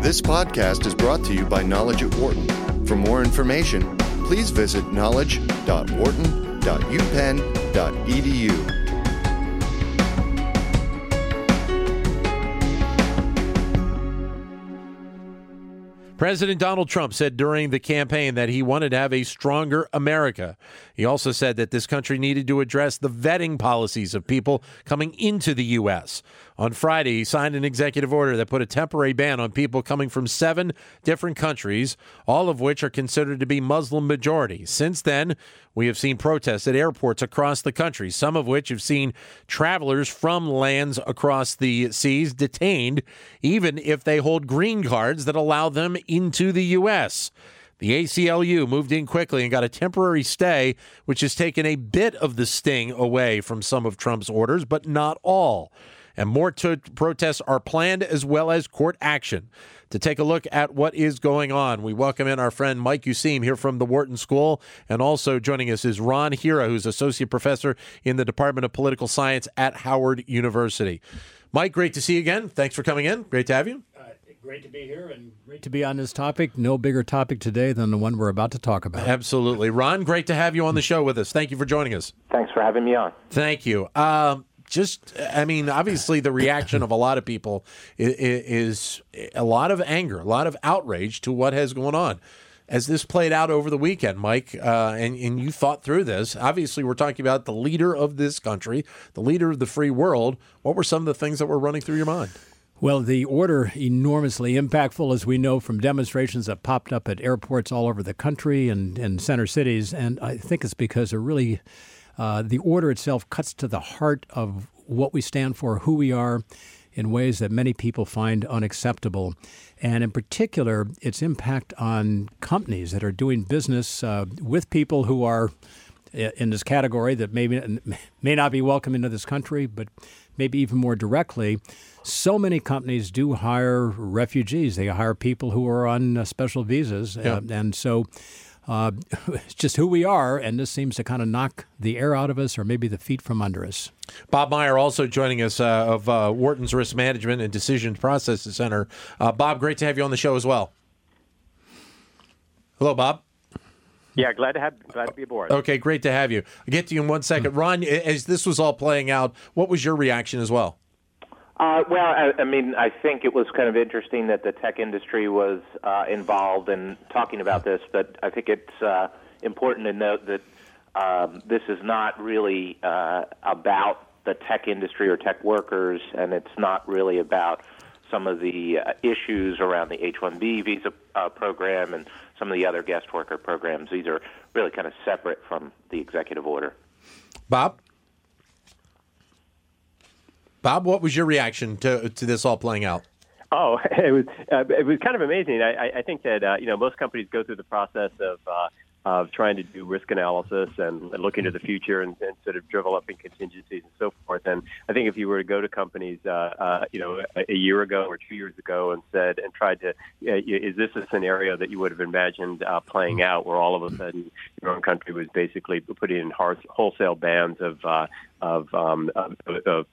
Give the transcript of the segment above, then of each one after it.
This podcast is brought to you by Knowledge at Wharton. For more information, please visit knowledge.wharton.upenn.edu. President Donald Trump said during the campaign that he wanted to have a stronger America. He also said that this country needed to address the vetting policies of people coming into the U.S. On Friday, he signed an executive order that put a temporary ban on people coming from 7 different countries, all of which are considered to be Muslim majority. Since then, we have seen protests at airports across the country, some of which have seen travelers from lands across the seas detained, even if they hold green cards that allow them into the U.S. The ACLU moved in quickly and got a temporary stay, which has taken a bit of the sting away from some of Trump's orders, but not all. And more protests are planned, as well as court action. To take a look at what is going on, we welcome in our friend Mike Useem here from the Wharton School. And also joining us is Ron Hira, who's associate professor in the Department of Political Science at Howard University. Mike, great to see you again. Thanks for coming in. Great to have you. Great to be here and great to be on this topic. No bigger topic today than the one we're about to talk about. Absolutely. Ron, great to have you on the show with us. Thank you for joining us. Thanks for having me on. Thank you. Obviously the reaction of a lot of people is a lot of anger, a lot of outrage to what has gone on. As this played out over the weekend, Mike, and you thought through this, obviously we're talking about the leader of this country, the leader of the free world. What were some of the things that were running through your mind? Well, the order, enormously impactful, as we know from demonstrations that popped up at airports all over the country and center cities. And I think it's because it really, the order itself cuts to the heart of what we stand for, who we are, in ways that many people find unacceptable. And in particular, its impact on companies that are doing business with people who are in this category that may not be welcome into this country, but maybe even more directly, so many companies do hire refugees. They hire people who are on special visas. Yeah. And so it's just who we are, and this seems to kind of knock the air out of us or maybe the feet from under us. Bob Meyer also joining us of Wharton's Risk Management and Decision Processes Center. Bob, great to have you on the show as well. Hello, Bob. Yeah, glad to be aboard. Okay, great to have you. I'll get to you in 1 second. Ron, as this was all playing out, what was your reaction as well? I think it was kind of interesting that the tech industry was involved in talking about this, but I think it's important to note that this is not really about the tech industry or tech workers, and it's not really about some of the issues around the H-1B visa program and some of the other guest worker programs. These are really kind of separate from the executive order. Bob? Bob, what was your reaction to this all playing out? Oh, it was kind of amazing. I think that most companies go through the process of trying to do risk analysis and looking to the future and sort of drivel up in contingencies and so forth. And I think if you were to go to companies, a year ago or 2 years ago and tried to, is this a scenario that you would have imagined playing out, where all of a sudden your own country was basically putting in wholesale bans of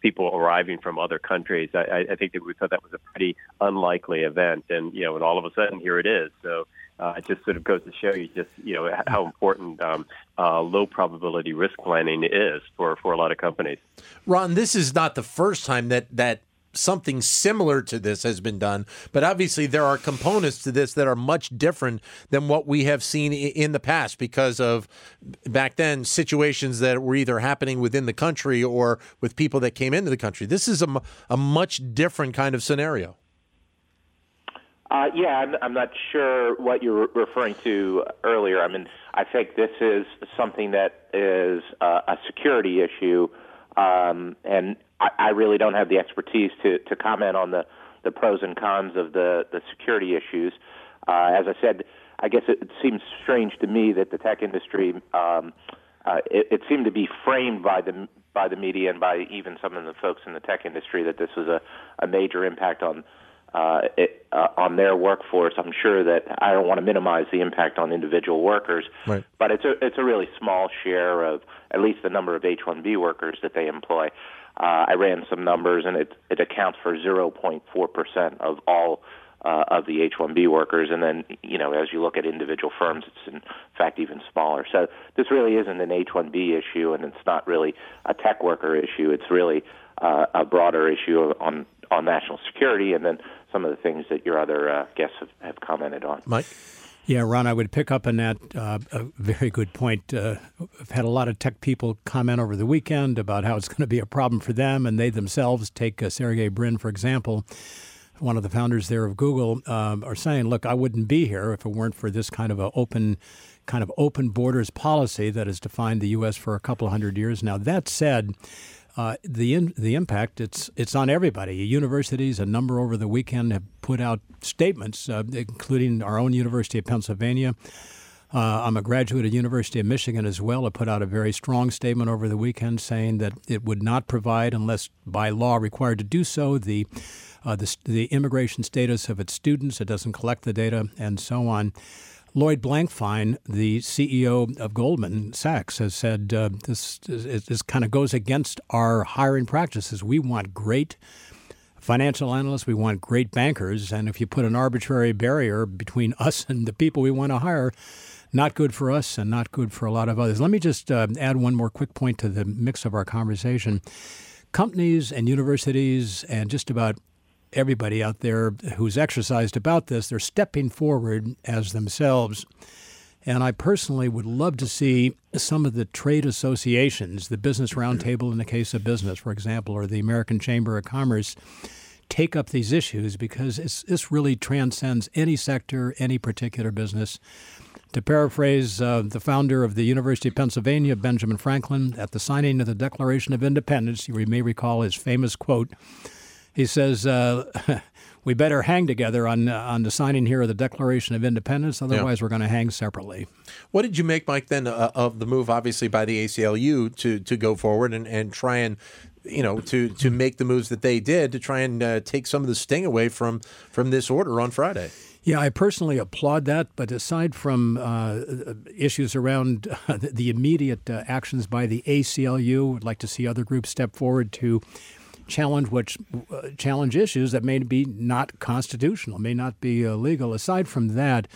people arriving from other countries? I think that we thought that was a pretty unlikely event, and all of a sudden here it is. So. It just sort of goes to show you just, how important low probability risk planning is for a lot of companies. Ron, this is not the first time that something similar to this has been done, but obviously there are components to this that are much different than what we have seen in the past because of, back then, situations that were either happening within the country or with people that came into the country. This is a much different kind of scenario. I'm not sure what you're referring to earlier. I mean, I think this is something that is a security issue, and I really don't have the expertise to comment on the pros and cons of the security issues. As I said, I guess it seems strange to me that the tech industry, it seemed to be framed by the media and by even some of the folks in the tech industry that this was a major impact on their workforce. I'm sure that I don't want to minimize the impact on individual workers, right, but it's a really small share of at least the number of H-1B workers that they employ. I ran some numbers, and it accounts for 0.4% of all of the H-1B workers. And then, you know, as you look at individual firms, it's in fact even smaller. So this really isn't an H-1B issue, and it's not really a tech worker issue. It's really a broader issue on national security, and then some of the things that your other guests have commented on. Mike? Yeah, Ron, I would pick up on that. A very good point. I've had a lot of tech people comment over the weekend about how it's going to be a problem for them, and they themselves, take Sergey Brin, for example, one of the founders there of Google, are saying, look, I wouldn't be here if it weren't for this kind of open borders policy that has defined the U.S. for a couple of hundred years now. That said, the impact, it's on everybody. Universities, a number over the weekend, have put out statements, including our own University of Pennsylvania. I'm a graduate of University of Michigan as well. I put out a very strong statement over the weekend saying that it would not provide, unless by law required to do so, the immigration status of its students. It doesn't collect the data and so on. Lloyd Blankfein, the CEO of Goldman Sachs, has said this kind of goes against our hiring practices. We want great financial analysts. We want great bankers. And if you put an arbitrary barrier between us and the people we want to hire, not good for us and not good for a lot of others. Let me just add one more quick point to the mix of our conversation. Companies and universities and just about everybody out there who's exercised about this, they're stepping forward as themselves. And I personally would love to see some of the trade associations, the Business Roundtable in the case of business, for example, or the American Chamber of Commerce, take up these issues, because this really transcends any sector, any particular business. To paraphrase the founder of the University of Pennsylvania, Benjamin Franklin, at the signing of the Declaration of Independence, you may recall his famous quote. He says, we better hang together on the signing here of the Declaration of Independence. Otherwise, we're going to hang separately. What did you make, Mike, then, of the move, obviously, by the ACLU to go forward and try and, you know, to make the moves that they did to try and take some of the sting away from this order on Friday? Yeah, I personally applaud that. But aside from issues around the immediate actions by the ACLU, I'd like to see other groups step forward to challenge issues that may be not constitutional, may not be legal. Aside from that,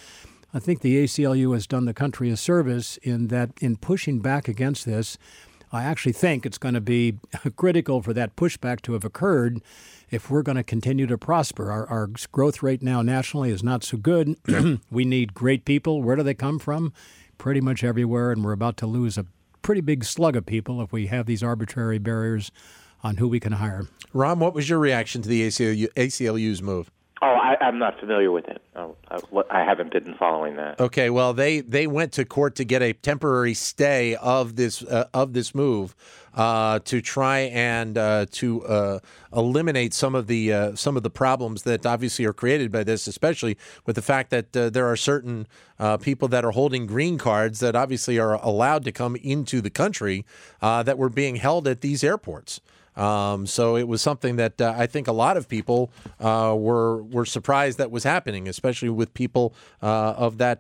I think the ACLU has done the country a service in that in pushing back against this. I actually think it's going to be critical for that pushback to have occurred if we're going to continue to prosper. Our growth rate now nationally is not so good. We need great people. Where do they come from? Pretty much everywhere, and we're about to lose a pretty big slug of people if we have these arbitrary barriers on who we can hire. Ron, what was your reaction to the ACLU's move? Oh, I'm not familiar with it. I haven't been following that. Okay, well, they went to court to get a temporary stay of this move to try and to eliminate some of the problems that obviously are created by this, especially with the fact that there are certain people that are holding green cards that obviously are allowed to come into the country that were being held at these airports. So it was something that I think a lot of people were surprised that was happening, especially with people of that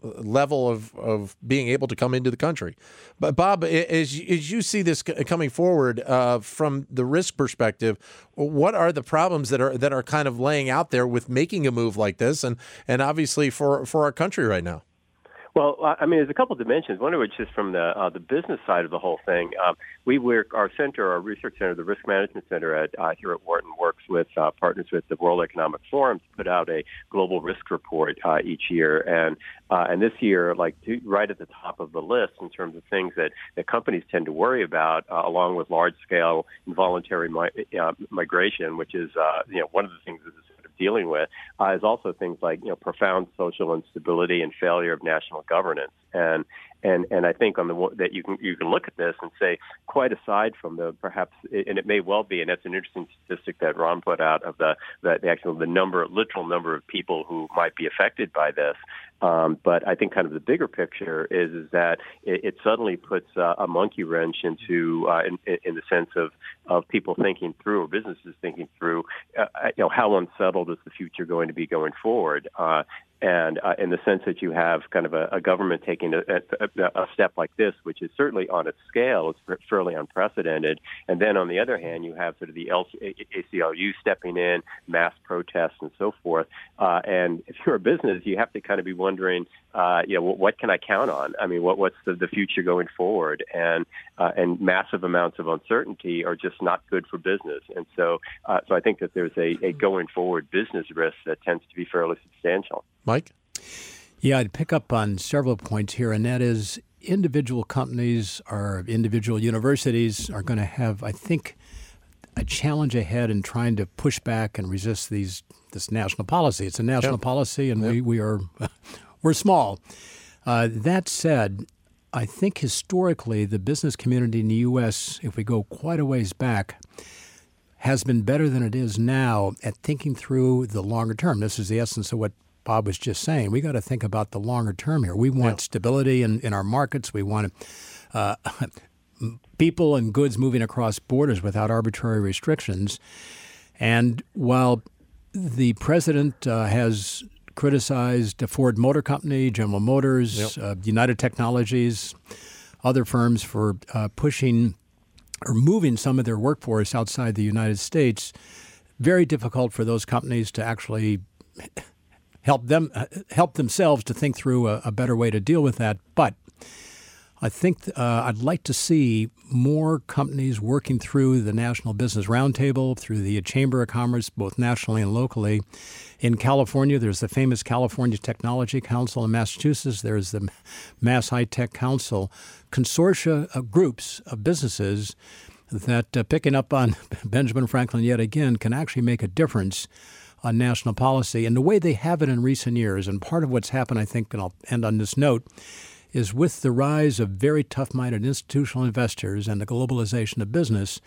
level of being able to come into the country. But Bob, as you see this coming forward from the risk perspective, what are the problems that are kind of laying out there with making a move like this, and obviously for our country right now? Well, I mean, there's a couple of dimensions, one of which is from the business side of the whole thing. We work, our research center, the Risk Management Center here at Wharton, works with partners with the World Economic Forum to put out a global risk report each year. And this year, right at the top of the list in terms of things that companies tend to worry about, along with large-scale involuntary migration, which is one of the things that is dealing with is also things like profound social instability and failure of national governance, and I think that you can look at this and say, quite aside from the perhaps, and it may well be, and that's an interesting statistic that Ron put out of the actual literal number of people who might be affected by this. But I think kind of the bigger picture is that it suddenly puts a monkey wrench into in the sense of people thinking through, or businesses thinking through, how unsettled is the future going to be going forward, And in the sense that you have kind of a government taking a step like this, which is certainly on its scale, it's fairly unprecedented. And then on the other hand, you have sort of the ACLU stepping in, mass protests and so forth. And if you're a business, you have to kind of be wondering, what can I count on? I mean, what's the future going forward? And massive amounts of uncertainty are just not good for business. And so I think that there's a going forward business risk that tends to be fairly substantial. Mike? Yeah, I'd pick up on several points here, and that is individual companies or individual universities are going to have, I think, a challenge ahead in trying to push back and resist this national policy. It's a national policy, and we're small. That said, I think historically the business community in the U.S., if we go quite a ways back, has been better than it is now at thinking through the longer term. This is the essence of what Bob was just saying. We got to think about the longer term here. We want stability in our markets. We want people and goods moving across borders without arbitrary restrictions. And while the president has criticized the Ford Motor Company, General Motors, United Technologies, other firms for pushing or moving some of their workforce outside the United States, very difficult for those companies to actually help themselves to think through a better way to deal with that. But I think I'd like to see more companies working through the National Business Roundtable, through the Chamber of Commerce, both nationally and locally. In California, there's the famous California Technology Council. In Massachusetts, there's the Mass High Tech Council. Consortia of groups of businesses that, picking up on Benjamin Franklin yet again, can actually make a difference on national policy and the way they have it in recent years. And part of what's happened, I think, and I'll end on this note, is with the rise of very tough-minded institutional investors and the globalization of business,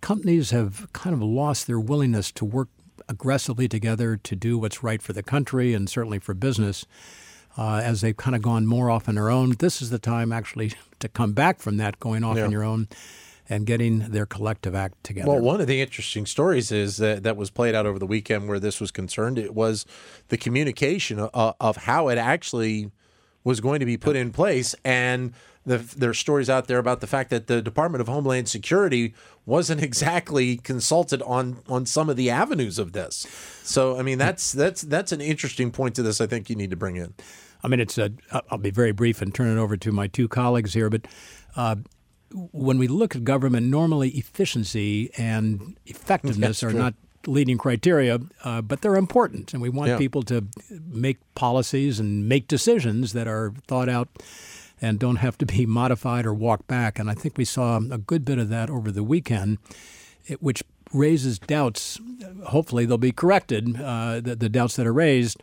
companies have kind of lost their willingness to work aggressively together to do what's right for the country and certainly for business as they've kind of gone more off on their own. This is the time actually to come back from that, going off on your own and getting their collective act together. Well, one of the interesting stories is that was played out over the weekend where this was concerned. It was the communication of how it actually was going to be put in place. And there are stories out there about the fact that the Department of Homeland Security wasn't exactly consulted on some of the avenues of this. So, I mean, that's an interesting point to this I think you need to bring in. I mean, I'll be very brief and turn it over to my two colleagues here, but when we look at government, normally efficiency and effectiveness are not leading criteria, but they're important. And we want people to make policies and make decisions that are thought out and don't have to be modified or walked back. And I think we saw a good bit of that over the weekend, which raises doubts. Hopefully they'll be corrected, the doubts that are raised,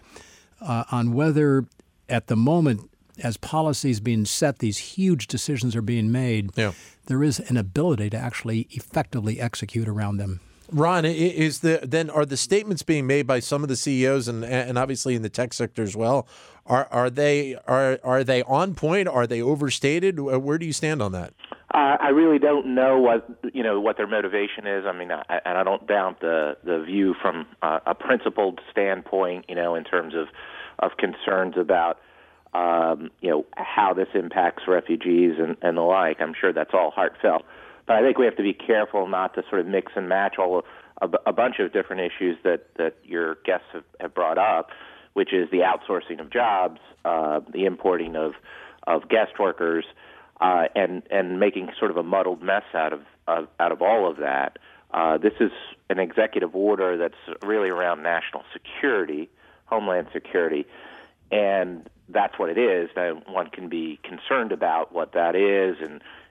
on whether at the moment, as policies being set, these huge decisions are being made, there is an ability to actually effectively execute around them. Ron, are the statements being made by some of the CEOs and obviously in the tech sector as well, are they on point? Are they overstated? Where do you stand on that? I really don't know what their motivation is. I mean, I don't doubt the view from a principled standpoint, in terms of concerns about how this impacts refugees and the like. I'm sure that's all heartfelt. But I think we have to be careful not to sort of mix and match all a bunch of different issues that your guests have brought up, which is the outsourcing of jobs, the importing of guest workers, and making sort of a muddled mess out of all of that. This is an executive order that's really around national security, homeland security, and that's what it is. Now, one can be concerned about what that is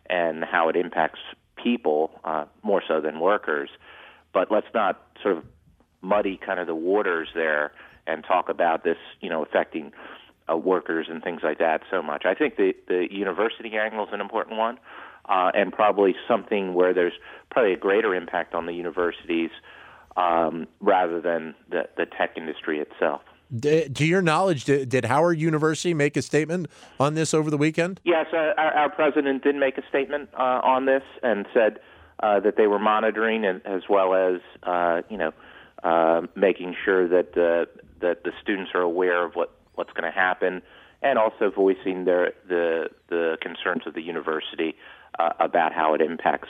and how it impacts people more so than workers. But let's not sort of muddy kind of the waters there and talk about this, affecting workers and things like that so much. I think the university angle is an important one, and probably something where there's probably a greater impact on the universities rather than the tech industry itself. To your knowledge, did Howard University make a statement on this over the weekend? Yes, our president did make a statement on this and said that they were monitoring and, as well as, making sure that the students are aware of what, what's going to happen, and also voicing their, the concerns of the university about how it impacts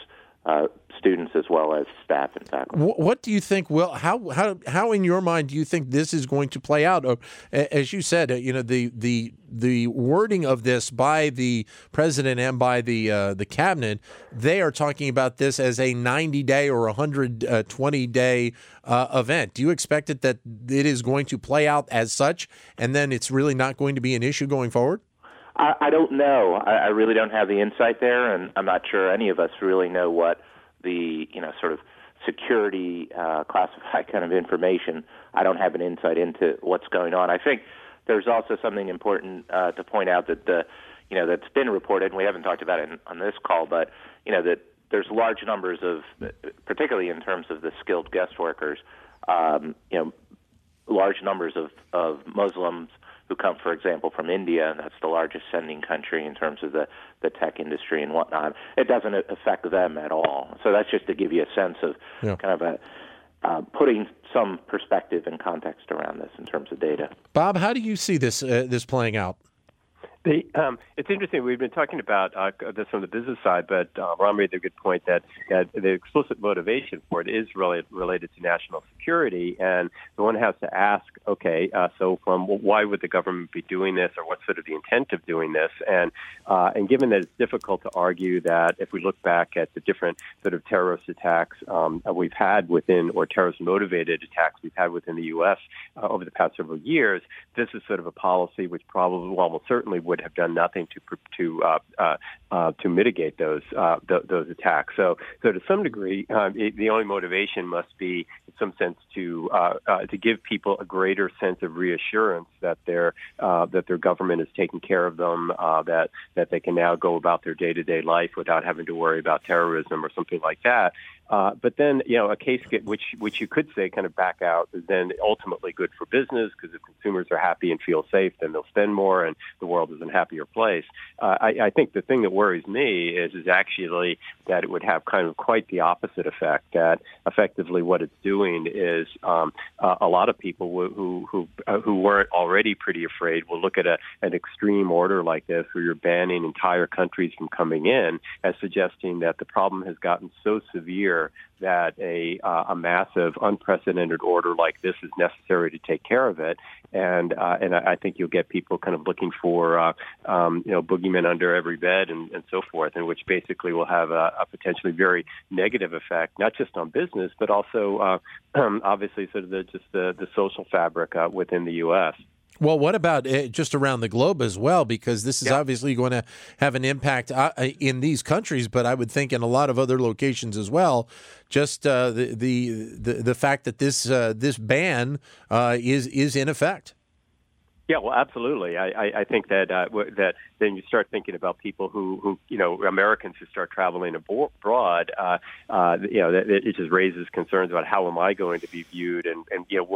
students as well as staff and faculty. What do you think? Well, how in your mind do you think this is going to play out? As you said, you know, the wording of this by the president and by the cabinet, they are talking about this as a 90-day or 120-day event. Do you expect it that it is going to play out as such, and then it's really not going to be an issue going forward? I don't know. I really don't have the insight there, and I'm not sure any of us really know what the, you know, sort of security classified kind of information. I don't have an insight into what's going on. I think there's also something important to point out that the, you know, that's been reported, and we haven't talked about it on this call, but you know that there's large numbers of, particularly in terms of the skilled guest workers, you know, large numbers of Muslims who come, for example, from India, and that's the largest sending country in terms of the tech industry and whatnot. It doesn't affect them at all. So that's just to give you a sense of kind of a putting some perspective and context around this in terms of data. Bob, how do you see this this playing out? It's interesting. We've been talking about this from the business side, but Ron made a good point that the explicit motivation for it is really related to national security, and so one has to ask, okay, so from why would the government be doing this, or what's sort of the intent of doing this? And given that it's difficult to argue that if we look back at the different sort of terrorist attacks we've had within, or terrorist-motivated attacks we've had within the U.S. Over the past several years, this is sort of a policy which probably, well, almost certainly would have done nothing to mitigate those attacks. So to some degree, the only motivation must be, in some sense, to give people a greater sense of reassurance that their government is taking care of them, that they can now go about their day-to-day life without having to worry about terrorism or something like that. But then, you know, a case which you could say kind of back out is then ultimately good for business, because if consumers are happy and feel safe, then they'll spend more and the world is a happier place. I think the thing that worries me is actually that it would have kind of quite the opposite effect, that effectively what it's doing is a lot of people who weren't already pretty afraid will look at an extreme order like this, where you're banning entire countries from coming in, as suggesting that the problem has gotten so severe that a massive, unprecedented order like this is necessary to take care of it, and I think you'll get people kind of looking for boogeymen under every bed and so forth, and which basically will have a potentially very negative effect, not just on business, but also obviously sort of the social fabric within the U.S. Well, what about just around the globe as well? Because this is obviously going to have an impact in these countries, but I would think in a lot of other locations as well. Just the fact that this ban is in effect. Yeah, well, absolutely. I think that that then you start thinking about people who Americans who start traveling abroad. It just raises concerns about how am I going to be viewed, and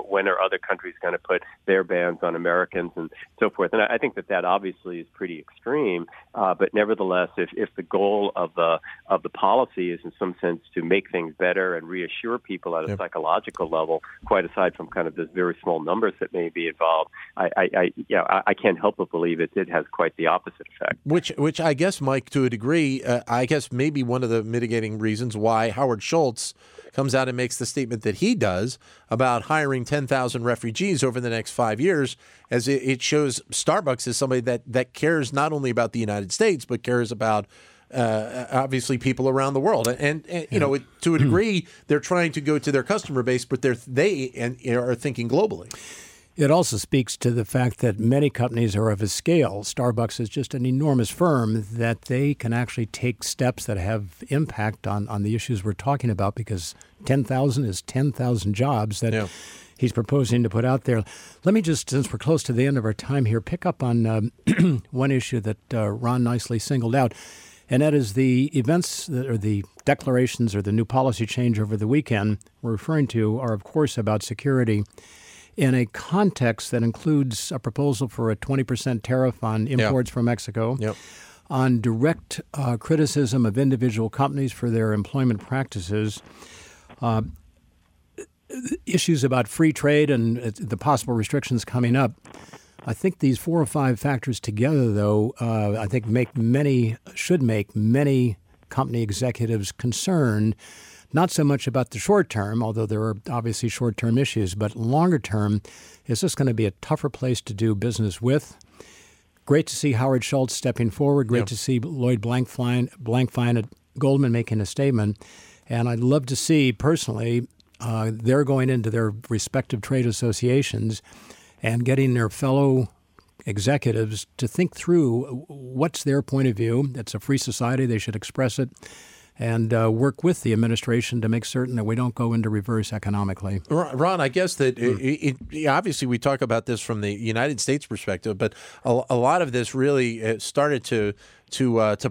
when are other countries going to put their bans on Americans and so forth. And I think that obviously is pretty extreme. But nevertheless, if the goal of the policy is in some sense to make things better and reassure people at a psychological level, quite aside from kind of the very small numbers that may be involved, I can't help but believe it has quite the opposite effect. Which I guess, Mike, to a degree, I guess maybe one of the mitigating reasons why Howard Schultz comes out and makes the statement that he does about hiring 10,000 refugees over the next 5 years, as it shows Starbucks is somebody that cares not only about the United States, but cares about obviously people around the world, and you know, to a degree, they're trying to go to their customer base, but they are thinking globally. It also speaks to the fact that many companies are of a scale. Starbucks is just an enormous firm that they can actually take steps that have impact on the issues we're talking about, because 10,000 is 10,000 jobs that he's proposing to put out there. Let me just, since we're close to the end of our time here, pick up on one issue that Ron nicely singled out, and that is the events or the declarations or the new policy change over the weekend we're referring to are, of course, about security, in a context that includes a proposal for a 20% tariff on imports from Mexico, on direct criticism of individual companies for their employment practices, issues about free trade and the possible restrictions coming up. I think these four or five factors together, though, I think should make many company executives concerned, not so much about the short term, although there are obviously short-term issues, but longer term, is this going to be a tougher place to do business with? Great to see Howard Schultz stepping forward. Great to see Lloyd Blankfein at Goldman making a statement. And I'd love to see, personally, they're going into their respective trade associations and getting their fellow executives to think through what's their point of view. It's a free society. They should express it and work with the administration to make certain that we don't go into reverse economically. Ron, I guess that obviously we talk about this from the United States perspective, but a lot of this really started to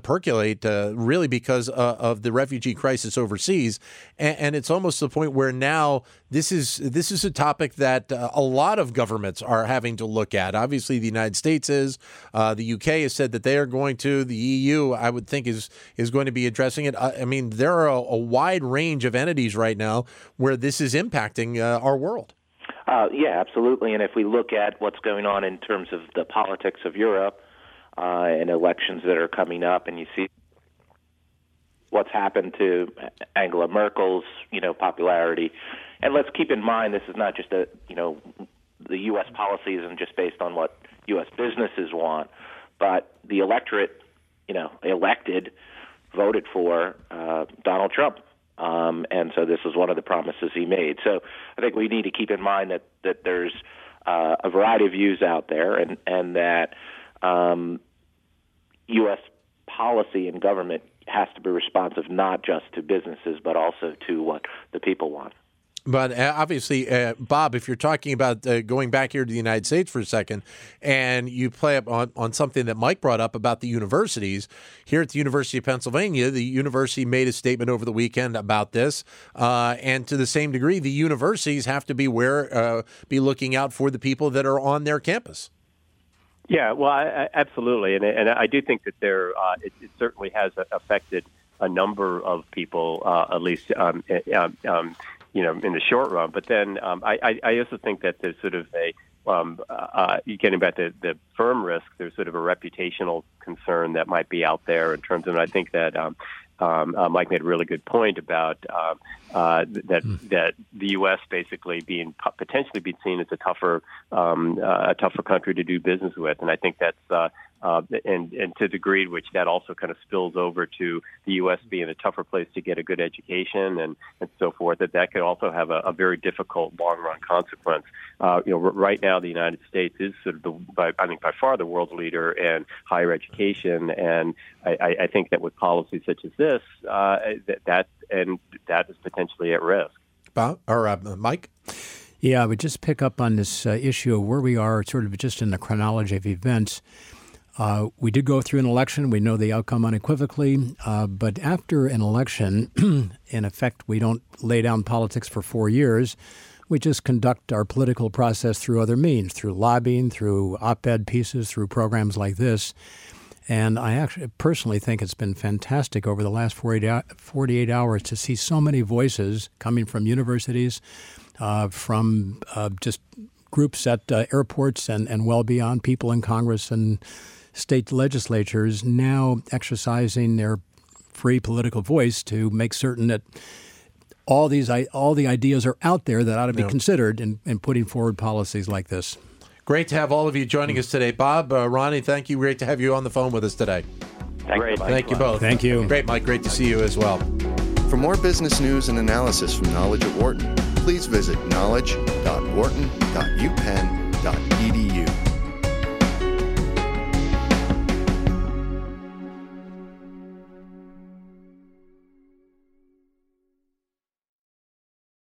percolate really because of the refugee crisis overseas. And it's almost the point where now this is a topic that a lot of governments are having to look at. Obviously, the United States is. The UK has said that they are going to. The EU, I would think, is going to be addressing it. I mean, there are a wide range of entities right now where this is impacting our world. Yeah, absolutely. And if we look at what's going on in terms of the politics of Europe, and elections that are coming up, and you see what's happened to Angela Merkel's, popularity. And let's keep in mind, this is not just the U.S. policy isn't just based on what U.S. businesses want, but the electorate, voted for Donald Trump. And so this was one of the promises he made. So I think we need to keep in mind that there's a variety of views out there, and that U.S. policy and government has to be responsive not just to businesses but also to what the people want. But obviously, Bob, if you're talking about going back here to the United States for a second, and you play up on something that Mike brought up about the universities, here at the University of Pennsylvania, the university made a statement over the weekend about this, and to the same degree, the universities have to be looking out for the people that are on their campus. Yeah, well, I absolutely, and I do think that it certainly has affected a number of people, at least in the short run. But then I also think that there's sort of getting back to the firm risk, there's sort of a reputational concern that might be out there in terms of, and I think that Mike made a really good point about that the U.S. basically potentially being seen as a tougher country to do business with, and I think that's and to the degree to which that also kind of spills over to the U.S. being a tougher place to get a good education and so forth, that could also have a very difficult long run consequence. Right now the United States is sort of by far the world's leader in higher education, and I think that with policies such as this, that is potentially at risk. Bob or Mike? Yeah, I would just pick up on this issue of where we are, sort of just in the chronology of events. We did go through an election. We know the outcome unequivocally. But after an election, in effect, we don't lay down politics for 4 years. We just conduct our political process through other means, through lobbying, through op-ed pieces, through programs like this. And I actually personally think it's been fantastic over the last 48 hours to see so many voices coming from universities, from just groups at airports and well beyond, people in Congress and state legislatures now exercising their free political voice to make certain that all the ideas are out there that ought to be considered in putting forward policies like this. Great to have all of you joining us today. Bob, Ronnie, thank you. Great to have you on the phone with us today. Thank you both. Thank you. Great, Mike. Great to see you as well. For more business news and analysis from Knowledge at Wharton, please visit knowledge.wharton.upenn.edu.